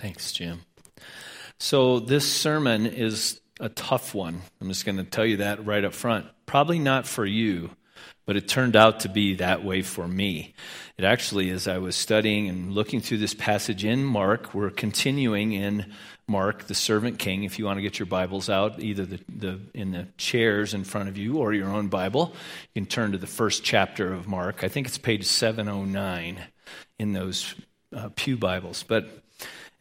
Thanks, Jim. So this sermon is a tough one. I'm just going to tell you that right up front. Probably not for you, but it turned out to be that way for me. It actually, as I was studying and looking through this passage in Mark, we're continuing in Mark, the Servant King. If you want to get your Bibles out, either in the chairs in front of you or your own Bible, you can turn to the first chapter of Mark. I think it's page 709 in those pew Bibles. But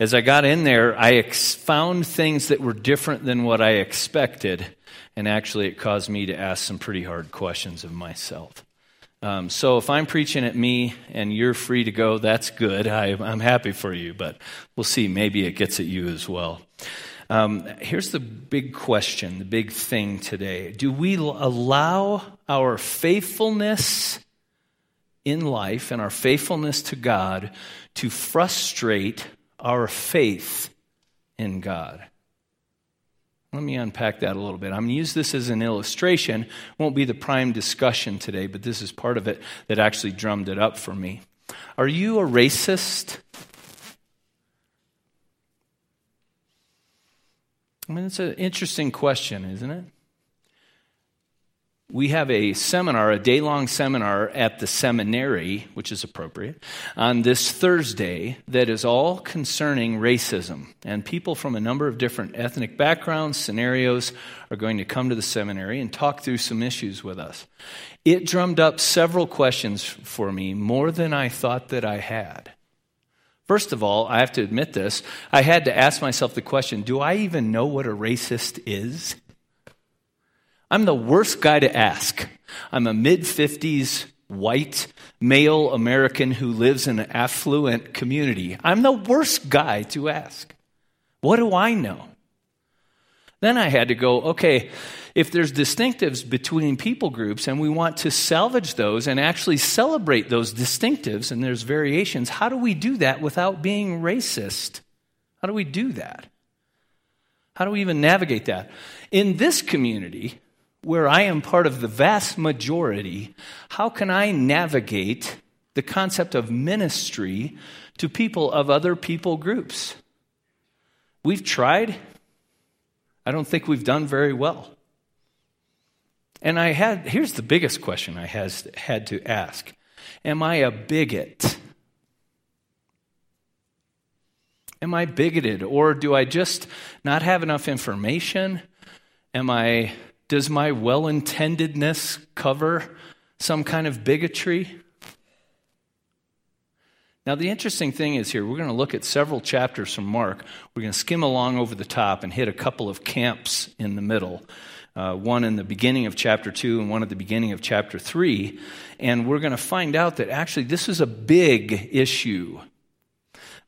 as I got in there, I found things that were different than what I expected, and actually it caused me to ask some pretty hard questions of myself. So if I'm preaching at me and you're free to go, that's good. I'm happy for you, but we'll see. Maybe it gets at you as well. Here's the big question, the big thing today. Do we allow our faithfulness in life and our faithfulness to God to frustrate our faith in God? Let me unpack that a little bit. I'm going to use this as an illustration. It won't be the prime discussion today, but this is part of it that actually drummed it up for me. Are you a racist? I mean, it's an interesting question, isn't it? We have a seminar, a day-long seminar at the seminary, which is appropriate, on this Thursday that is all concerning racism. And people from a number of different ethnic backgrounds, scenarios, are going to come to the seminary and talk through some issues with us. It drummed up several questions for me, more than I thought that I had. First of all, I have to admit this, I had to ask myself the question, do I even know what a racist is? I'm the worst guy to ask. I'm a mid-50s white male American who lives in an affluent community. I'm the worst guy to ask. What do I know? Then I had to go, okay, if there's distinctives between people groups and we want to salvage those and actually celebrate those distinctives and there's variations, how do we do that without being racist? How do we do that? How do we even navigate that? In this community, where I am part of the vast majority, how can I navigate the concept of ministry to people of other people groups? We've tried. I don't think we've done very well. And here's the biggest question I had to ask. Am I a bigot? Am I bigoted, or do I just not have enough information? Does my well-intendedness cover some kind of bigotry? Now, the interesting thing is here, we're going to look at several chapters from Mark. We're going to skim along over the top and hit a couple of camps in the middle, one in the beginning of chapter 2 and one at the beginning of chapter 3, and we're going to find out that actually this is a big issue.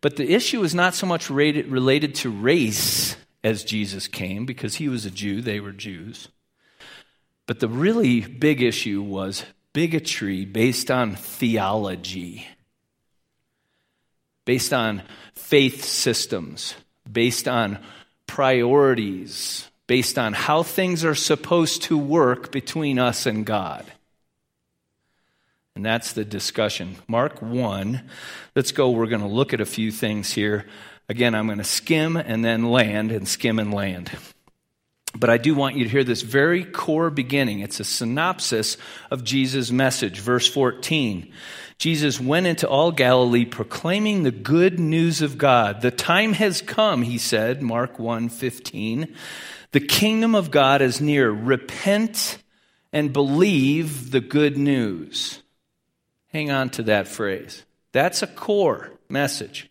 But the issue is not so much related to race as Jesus came, because he was a Jew, they were Jews. But the really big issue was bigotry based on theology, based on faith systems, based on priorities, based on how things are supposed to work between us and God. And that's the discussion. Mark 1, let's go. We're going to look at a few things here. Again, I'm going to skim and then land and skim and land. But I do want you to hear this very core beginning. It's a synopsis of Jesus' message. Verse 14, Jesus went into all Galilee proclaiming the good news of God. The time has come, he said, Mark 1:15. The kingdom of God is near. Repent and believe the good news. Hang on to that phrase. That's a core message.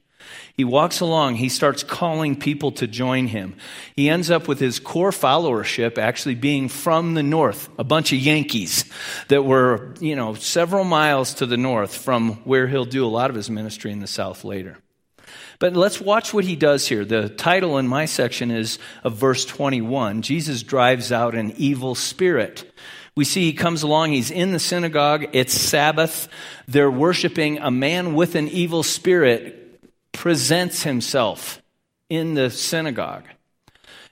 He walks along. He starts calling people to join him. He ends up with his core followership actually being from the north, a bunch of Yankees that were, several miles to the north from where he'll do a lot of his ministry in the south later. But let's watch what he does here. The title in my section is of verse 21, Jesus drives out an evil spirit. We see he comes along, he's in the synagogue, it's Sabbath, they're worshiping. A man with an evil spirit presents himself in the synagogue.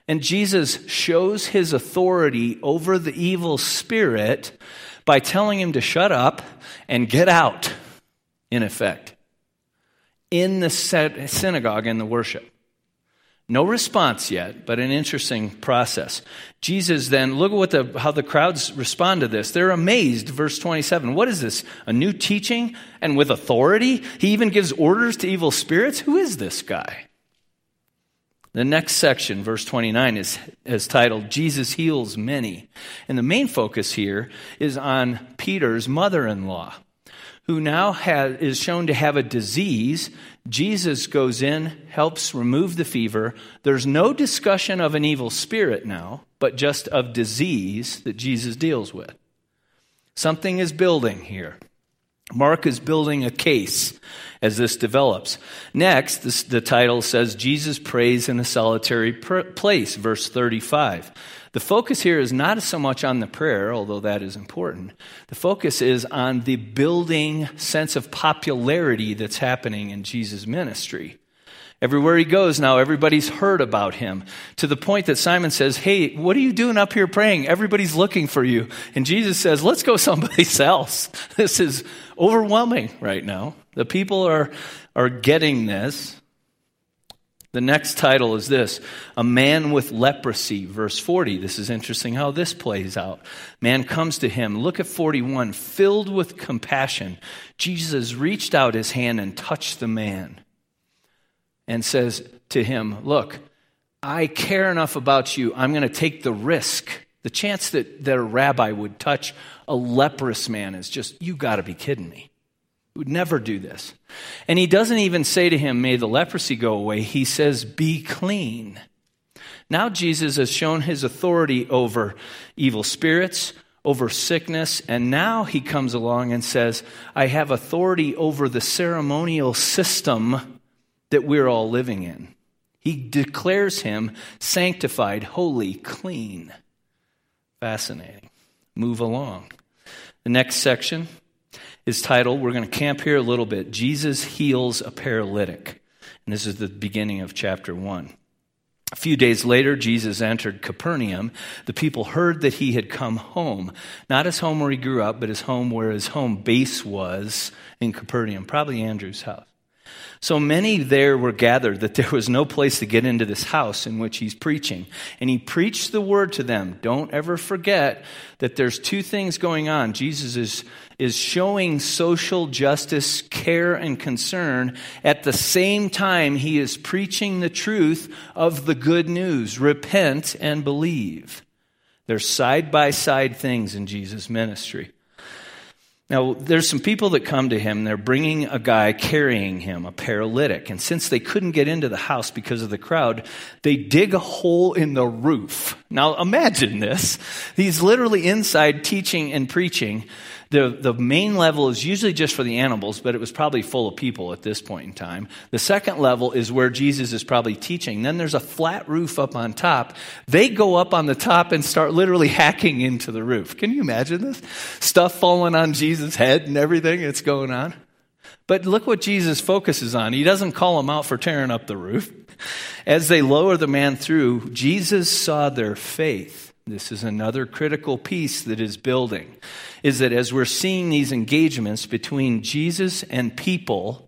And Jesus shows his authority over the evil spirit by telling him to shut up and get out, in effect, in the synagogue in the worship. No response yet, but an interesting process. Jesus then, look at what how the crowds respond to this. They're amazed, verse 27. What is this, a new teaching and with authority? He even gives orders to evil spirits? Who is this guy? The next section, verse 29, is titled, Jesus Heals Many. And the main focus here is on Peter's mother-in-law, who now is shown to have a disease. Jesus goes in, helps remove the fever. There's no discussion of an evil spirit now, but just of disease that Jesus deals with. Something is building here. Mark is building a case as this develops. Next, the title says, Jesus Prays in a Solitary Place, verse 35. The focus here is not so much on the prayer, although that is important. The focus is on the building sense of popularity that's happening in Jesus' ministry. Everywhere he goes now, everybody's heard about him, to the point that Simon says, hey, what are you doing up here praying? Everybody's looking for you. And Jesus says, let's go someplace else. This is overwhelming right now. The people are getting this. The next title is this, A Man with Leprosy, verse 40. This is interesting how this plays out. Man comes to him, look at 41, filled with compassion. Jesus reached out his hand and touched the man and says to him, look, I care enough about you, I'm going to take the risk. The chance that a rabbi would touch a leprous man is just, you got to be kidding me. He would never do this. And he doesn't even say to him, may the leprosy go away. He says, be clean. Now Jesus has shown his authority over evil spirits, over sickness, and now he comes along and says, I have authority over the ceremonial system that we're all living in. He declares him sanctified, holy, clean. Fascinating. Move along. The next section is titled, we're going to camp here a little bit, Jesus Heals a Paralytic. And this is the beginning of chapter 1. A few days later, Jesus entered Capernaum. The people heard that he had come home. Not his home where he grew up, but his home where his home base was in Capernaum, probably Andrew's house. So many there were gathered that there was no place to get into this house in which he's preaching. And he preached the word to them. Don't ever forget that there's two things going on. Jesus is showing social justice, care, and concern. At the same time, he is preaching the truth of the good news. Repent and believe. They're side-by-side things in Jesus' ministry. Now, there's some people that come to him. They're bringing a guy carrying him, a paralytic. And since they couldn't get into the house because of the crowd, they dig a hole in the roof. Now, imagine this. He's literally inside teaching and preaching. The main level is usually just for the animals, but it was probably full of people at this point in time. The second level is where Jesus is probably teaching. Then there's a flat roof up on top. They go up on the top and start literally hacking into the roof. Can you imagine this? Stuff falling on Jesus' head and everything that's going on. But look what Jesus focuses on. He doesn't call them out for tearing up the roof. As they lower the man through, Jesus saw their faith. This is another critical piece that is building, is that as we're seeing these engagements between Jesus and people,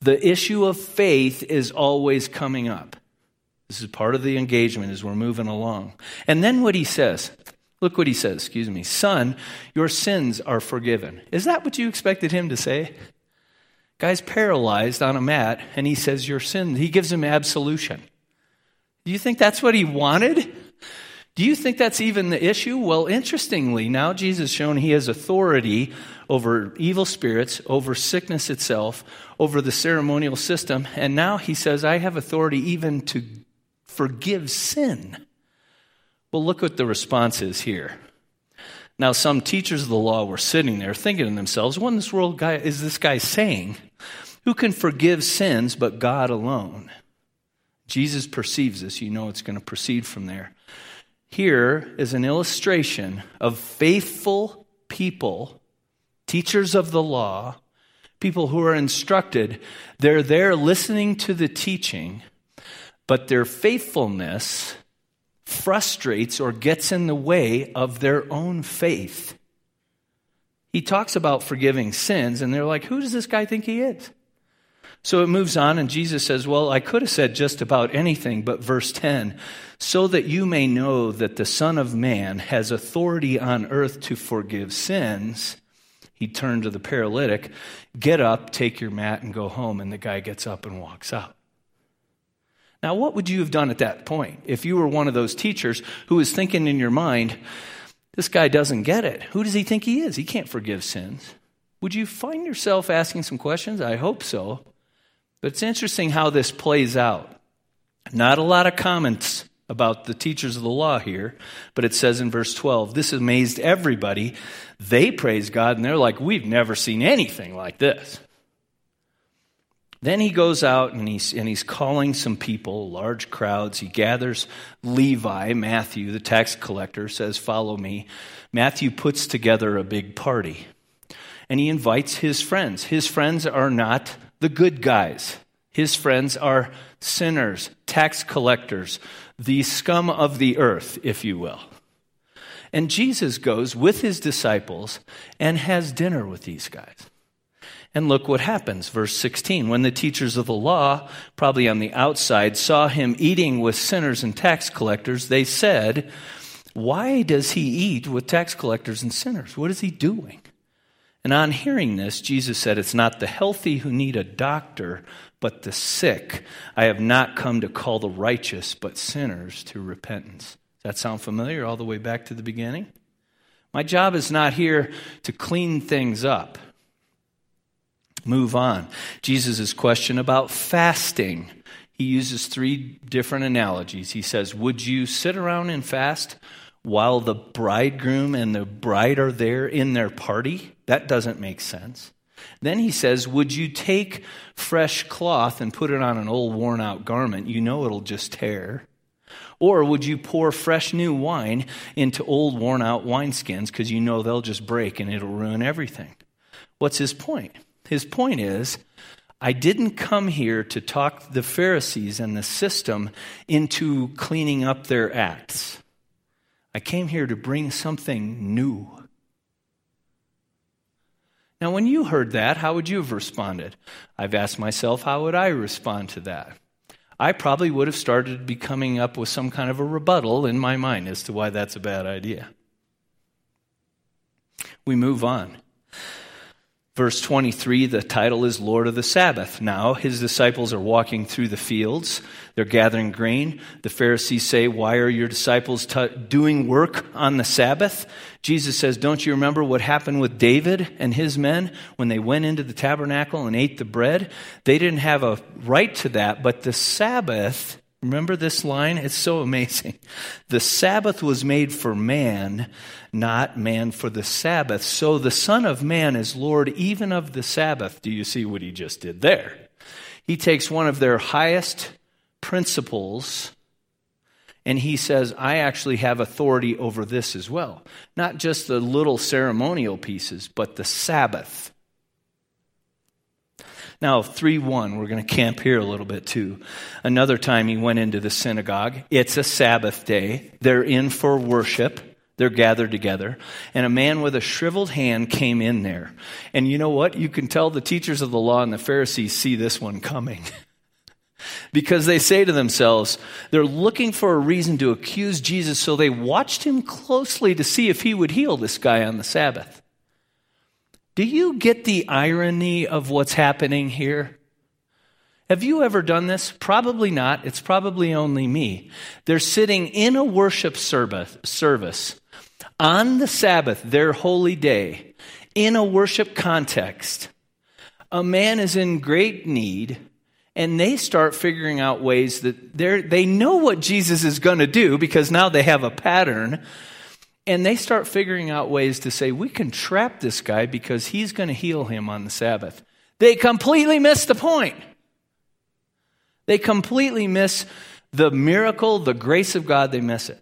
the issue of faith is always coming up. This is part of the engagement as we're moving along. And then what he says, look what he says, son, your sins are forgiven. Is that what you expected him to say? Guy's paralyzed on a mat, and he says, your sin, he gives him absolution. Do you think that's what he wanted? Do you think that's even the issue? Well, interestingly, now Jesus has shown he has authority over evil spirits, over sickness itself, over the ceremonial system, and now he says, I have authority even to forgive sin. Well, look what the response is here. Now, some teachers of the law were sitting there thinking to themselves, what in this world is this guy saying? Who can forgive sins but God alone? Jesus perceives this. You know it's going to proceed from there. Here is an illustration of faithful people, teachers of the law, people who are instructed. They're there listening to the teaching, but their faithfulness frustrates or gets in the way of their own faith. He talks about forgiving sins, and they're like, who does this guy think he is? So it moves on, and Jesus says, well, I could have said just about anything, but verse 10, so that you may know that the Son of Man has authority on earth to forgive sins, he turned to the paralytic, get up, take your mat, and go home. And the guy gets up and walks out. Now, what would you have done at that point if you were one of those teachers who was thinking in your mind, this guy doesn't get it. Who does he think he is? He can't forgive sins. Would you find yourself asking some questions? I hope so. But it's interesting how this plays out. Not a lot of comments about the teachers of the law here, but it says in verse 12, this amazed everybody. They praise God, and they're like, we've never seen anything like this. Then he goes out, and he's calling some people, large crowds. He gathers Levi, Matthew, the tax collector, says, follow me. Matthew puts together a big party, and he invites his friends. His friends are not the good guys. His friends are sinners, tax collectors, the scum of the earth, if you will. And Jesus goes with his disciples and has dinner with these guys. And look what happens, verse 16. When the teachers of the law, probably on the outside, saw him eating with sinners and tax collectors, they said, why does he eat with tax collectors and sinners? What is he doing? And on hearing this, Jesus said, it's not the healthy who need a doctor, but the sick. I have not come to call the righteous, but sinners to repentance. Does that sound familiar all the way back to the beginning? My job is not here to clean things up. Move on. Jesus' question about fasting. He uses three different analogies. He says, would you sit around and fast while the bridegroom and the bride are there in their party? That doesn't make sense. Then he says, would you take fresh cloth and put it on an old worn out garment? You know it'll just tear. Or would you pour fresh new wine into old worn out wineskins because you know they'll just break and it'll ruin everything? What's his point? His point is, I didn't come here to talk the Pharisees and the system into cleaning up their acts. I came here to bring something new. Now, when you heard that, how would you have responded? I've asked myself, how would I respond to that? I probably would have started coming up with some kind of a rebuttal in my mind as to why that's a bad idea. We move on. Verse 23, the title is Lord of the Sabbath. Now his disciples are walking through the fields. They're gathering grain. The Pharisees say, why are your disciples doing work on the Sabbath? Jesus says, don't you remember what happened with David and his men when they went into the tabernacle and ate the bread? They didn't have a right to that, but the Sabbath, remember this line? It's so amazing. The Sabbath was made for man, not man for the Sabbath. So the Son of Man is Lord even of the Sabbath. Do you see what he just did there? He takes one of their highest principles and he says, I actually have authority over this as well. Not just the little ceremonial pieces, but the Sabbath. Now, 3:1, we're going to camp here a little bit too. Another time he went into the synagogue. It's a Sabbath day. They're in for worship. They're gathered together. And a man with a shriveled hand came in there. And you know what? You can tell the teachers of the law and the Pharisees see this one coming. Because they say to themselves, they're looking for a reason to accuse Jesus, so they watched him closely to see if he would heal this guy on the Sabbath. Do you get the irony of what's happening here? Have you ever done this? Probably not. It's probably only me. They're sitting in a worship service on the Sabbath, their holy day, in a worship context. A man is in great need, and they start figuring out ways that they know what Jesus is going to do because now they have a pattern. And they start figuring out ways to say, we can trap this guy because he's going to heal him on the Sabbath. They completely miss the point. They completely miss the miracle, the grace of God. They miss it.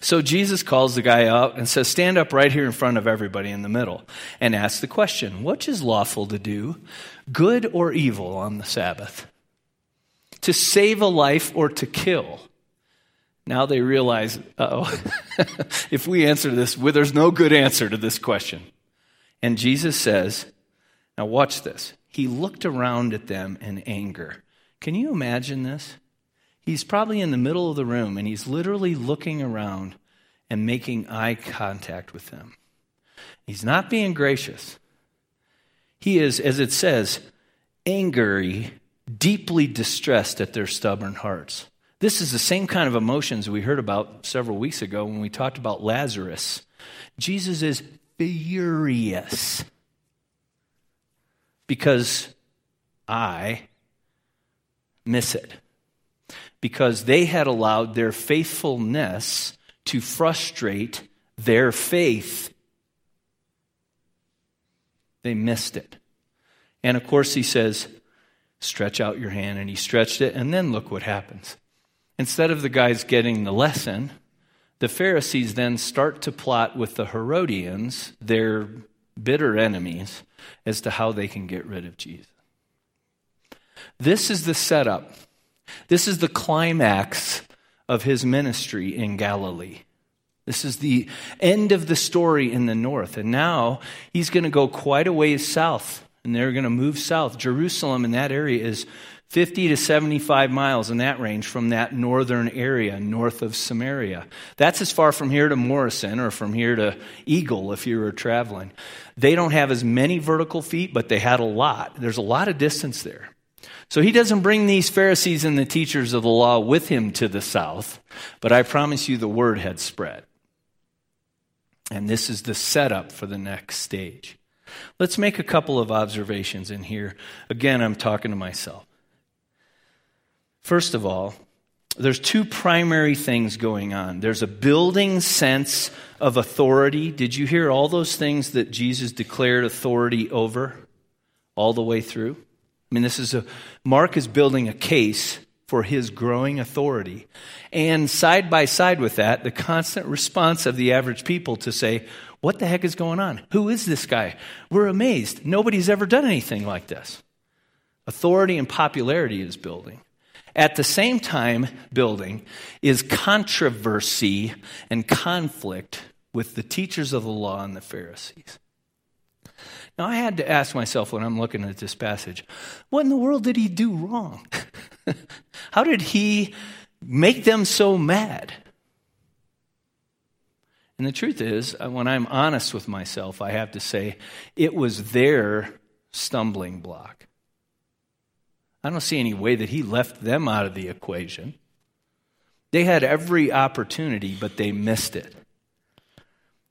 So Jesus calls the guy out and says, stand up right here in front of everybody in the middle and ask the question, what is lawful to do, good or evil, on the Sabbath? To save a life or to kill? Now they realize, if we answer this, well, there's no good answer to this question. And Jesus says, now watch this. he looked around at them in anger. Can you imagine this? He's probably in the middle of the room, and he's literally looking around and making eye contact with them. He's not being gracious. He is, as it says, angry, deeply distressed at their stubborn hearts. This is the same kind of emotions we heard about several weeks ago when we talked about Lazarus. Jesus is furious because I miss it. Because they had allowed their faithfulness to frustrate their faith. They missed it. And of course he says, stretch out your hand, and he stretched it, and then look what happens. Instead of the guys getting the lesson, the Pharisees then start to plot with the Herodians, their bitter enemies, as to how they can get rid of Jesus. This is the setup. This is the climax of his ministry in Galilee. This is the end of the story in the north. And now he's going to go quite a ways south, and they're going to move south. Jerusalem in that area is 50 to 75 miles in that range from that northern area, north of Samaria. That's as far from here to Morrison or from here to Eagle if you were traveling. They don't have as many vertical feet, but they had a lot. There's a lot of distance there. So he doesn't bring these Pharisees and the teachers of the law with him to the south, but I promise you the word had spread. And this is the setup for the next stage. Let's make a couple of observations in here. Again, I'm talking to myself. First of all, there's two primary things going on. There's a building sense of authority. Did you hear all those things that Jesus declared authority over all the way through? I mean, this is Mark is building a case for his growing authority. And side by side with that, the constant response of the average people to say, what the heck is going on? Who is this guy? We're amazed. Nobody's ever done anything like this. Authority and popularity is building. At the same time, building is controversy and conflict with the teachers of the law and the Pharisees. Now, I had to ask myself when I'm looking at this passage, what in the world did he do wrong? How did he make them so mad? And the truth is, when I'm honest with myself, I have to say it was their stumbling block. I don't see any way that he left them out of the equation. They had every opportunity, but they missed it.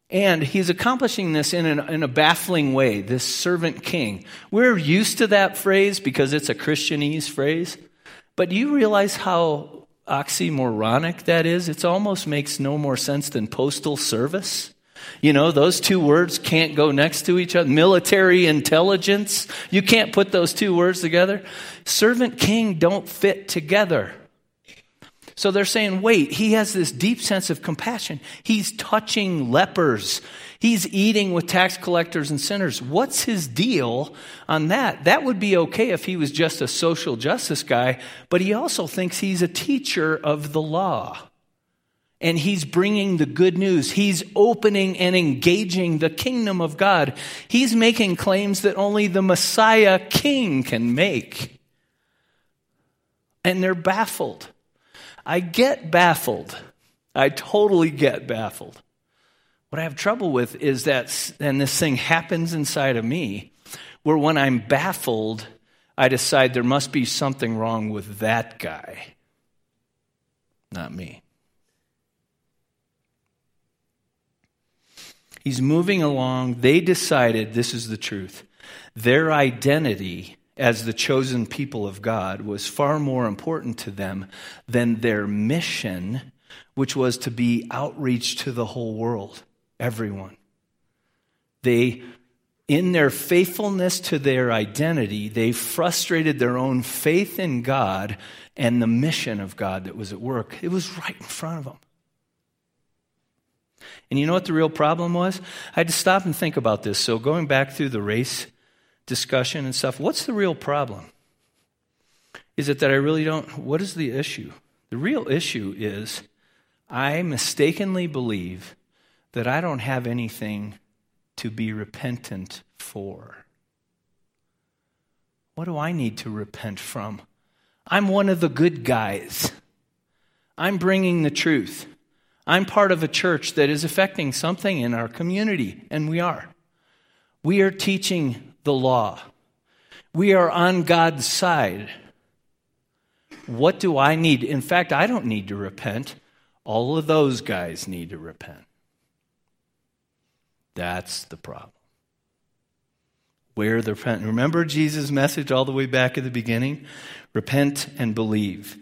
And he's accomplishing this in a baffling way, this servant king. We're used to that phrase because it's a Christianese phrase. But do you realize how oxymoronic that is? It almost makes no more sense than postal service. You know, those two words can't go next to each other. Military intelligence, you can't put those two words together. Servant king don't fit together. So they're saying, wait, he has this deep sense of compassion. He's touching lepers. He's eating with tax collectors and sinners. What's his deal on that? That would be okay if he was just a social justice guy, but he also thinks he's a teacher of the law. And he's bringing the good news. He's opening and engaging the kingdom of God. He's making claims that only the Messiah King can make. And they're baffled. I get baffled. I totally get baffled. What I have trouble with is that, and this thing happens inside of me, where when I'm baffled, I decide there must be something wrong with that guy, not me. He's moving along. They decided, this is the truth, their identity as the chosen people of God was far more important to them than their mission, which was to be outreach to the whole world, everyone. They, in their faithfulness to their identity, they frustrated their own faith in God and the mission of God that was at work. It was right in front of them. And you know what the real problem was? I had to stop and think about this. So going back through the race discussion and stuff, what's the real problem? Is it that I really don't? What is the issue? The real issue is I mistakenly believe that I don't have anything to be repentant for. What do I need to repent from? I'm one of the good guys. I'm bringing the truth. I'm part of a church that is affecting something in our community, and we are. We are teaching the law. We are on God's side. What do I need? In fact, I don't need to repent. All of those guys need to repent. That's the problem. Where the repent. Remember Jesus' message all the way back at the beginning? Repent and believe.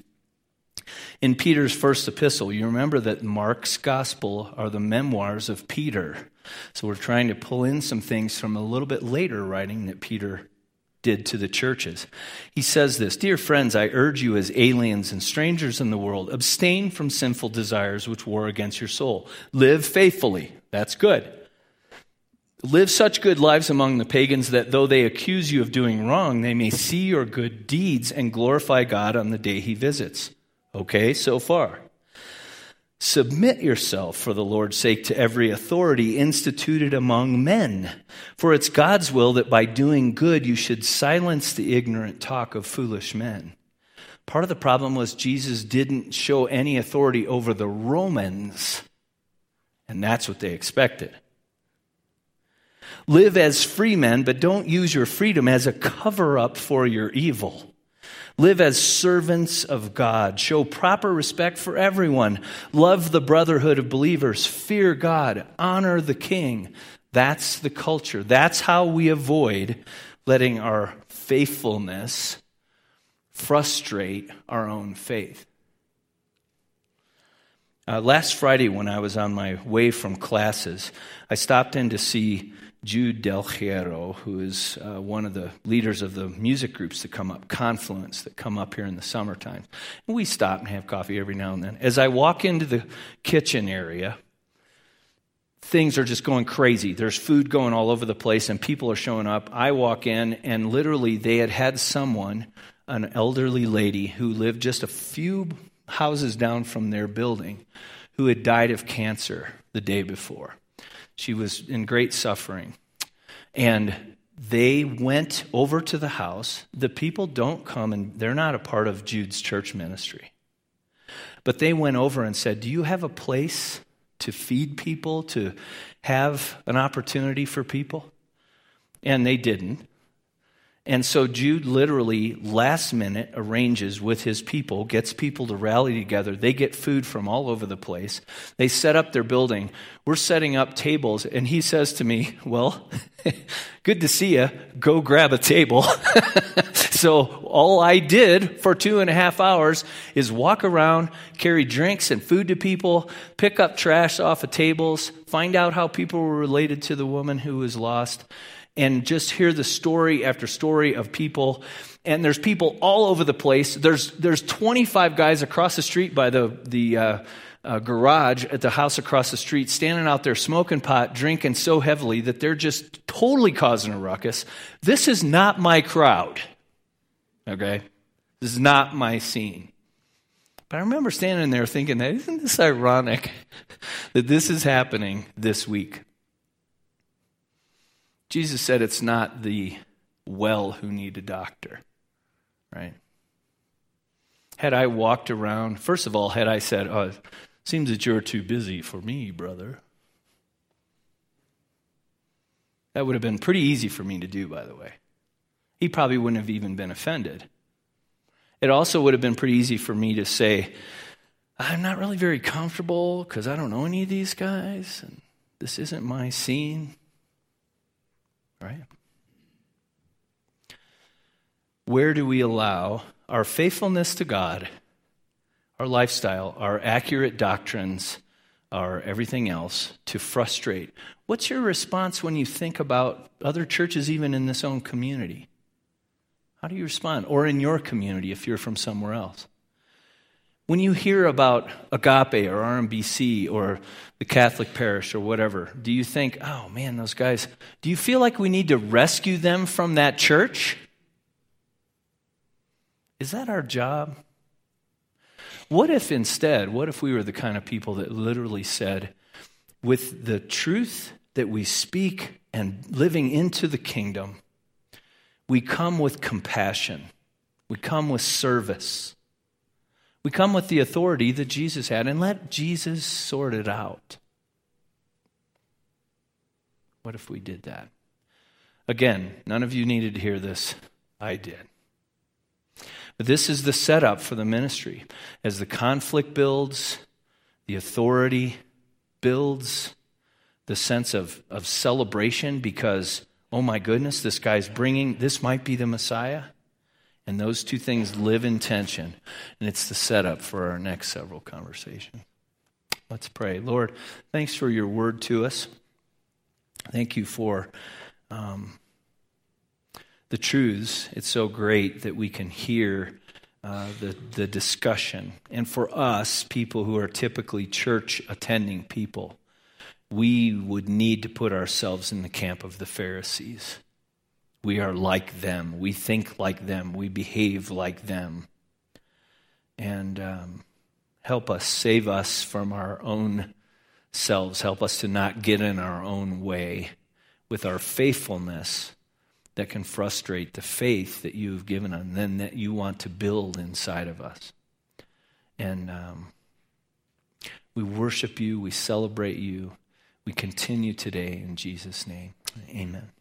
In Peter's first epistle, you remember that Mark's gospel are the memoirs of Peter. So we're trying to pull in some things from a little bit later writing that Peter did to the churches. He says this, "Dear friends, I urge you as aliens and strangers in the world, abstain from sinful desires which war against your soul. Live faithfully." That's good. "Live such good lives among the pagans that though they accuse you of doing wrong, they may see your good deeds and glorify God on the day he visits." Okay, so far. "Submit yourself for the Lord's sake to every authority instituted among men. For it's God's will that by doing good you should silence the ignorant talk of foolish men." Part of the problem was Jesus didn't show any authority over the Romans. And that's what they expected. "Live as free men, but don't use your freedom as a cover-up for your evil. Live as servants of God. Show proper respect for everyone. Love the brotherhood of believers. Fear God. Honor the king." That's the culture. That's how we avoid letting our faithfulness frustrate our own faith. Last Friday when I was on my way from classes, I stopped in to see Jude Del Hierro, who is one of the leaders of the music groups that come up, Confluence, that come up here in the summertime. And we stop and have coffee every now and then. As I walk into the kitchen area, things are just going crazy. There's food going all over the place, and people are showing up. I walk in, and literally they had someone, an elderly lady, who lived just a few houses down from their building, who had died of cancer the day before. She was in great suffering. And they went over to the house. The people don't come, and they're not a part of Jude's church ministry. But they went over and said, "Do you have a place to feed people, to have an opportunity for people?" And they didn't. And so Jude literally, last minute, arranges with his people, gets people to rally together. They get food from all over the place. They set up their building. We're setting up tables. And he says to me, "Well, good to see you. Go grab a table." So all I did for 2.5 hours is walk around, carry drinks and food to people, pick up trash off of tables, find out how people were related to the woman who was lost, and just hear the story after story of people. And there's people all over the place. There's 25 guys across the street by the garage at the house across the street standing out there smoking pot, drinking so heavily that they're just totally causing a ruckus. This is not my crowd, okay? This is not my scene. But I remember standing there thinking, that isn't this ironic that this is happening this week? Jesus said it's not the well who need a doctor, right? Had I walked around, first of all, had I said, "Oh, it seems that you're too busy for me, brother." That would have been pretty easy for me to do, by the way. He probably wouldn't have even been offended. It also would have been pretty easy for me to say, "I'm not really very comfortable because I don't know any of these guys, and this isn't my scene." Right? Where do we allow our faithfulness to God, our lifestyle, our accurate doctrines, our everything else to frustrate? What's your response when you think about other churches, even in this own community? How do you respond? Or in your community if you're from somewhere else? When you hear about Agape or RMBC or the Catholic parish or whatever, do you think, "Oh man, those guys," do you feel like we need to rescue them from that church? Is that our job? What if instead, what if we were the kind of people that literally said, with the truth that we speak and living into the kingdom, we come with compassion. We come with service. We come with the authority that Jesus had, and let Jesus sort it out. What if we did that? Again, none of you needed to hear this. I did. But this is the setup for the ministry. As the conflict builds, the authority builds, the sense of celebration because, oh my goodness, this guy's bringing, this might be the Messiah. And those two things live in tension. And it's the setup for our next several conversations. Let's pray. Lord, thanks for your word to us. Thank you for the truths. It's so great that we can hear the discussion. And for us, people who are typically church-attending people, we would need to put ourselves in the camp of the Pharisees. We are like them. We think like them. We behave like them. And help us, save us from our own selves. Help us to not get in our own way with our faithfulness that can frustrate the faith that you have given and then that you want to build inside of us. And we worship you. We celebrate you. We continue today in Jesus' name. Amen.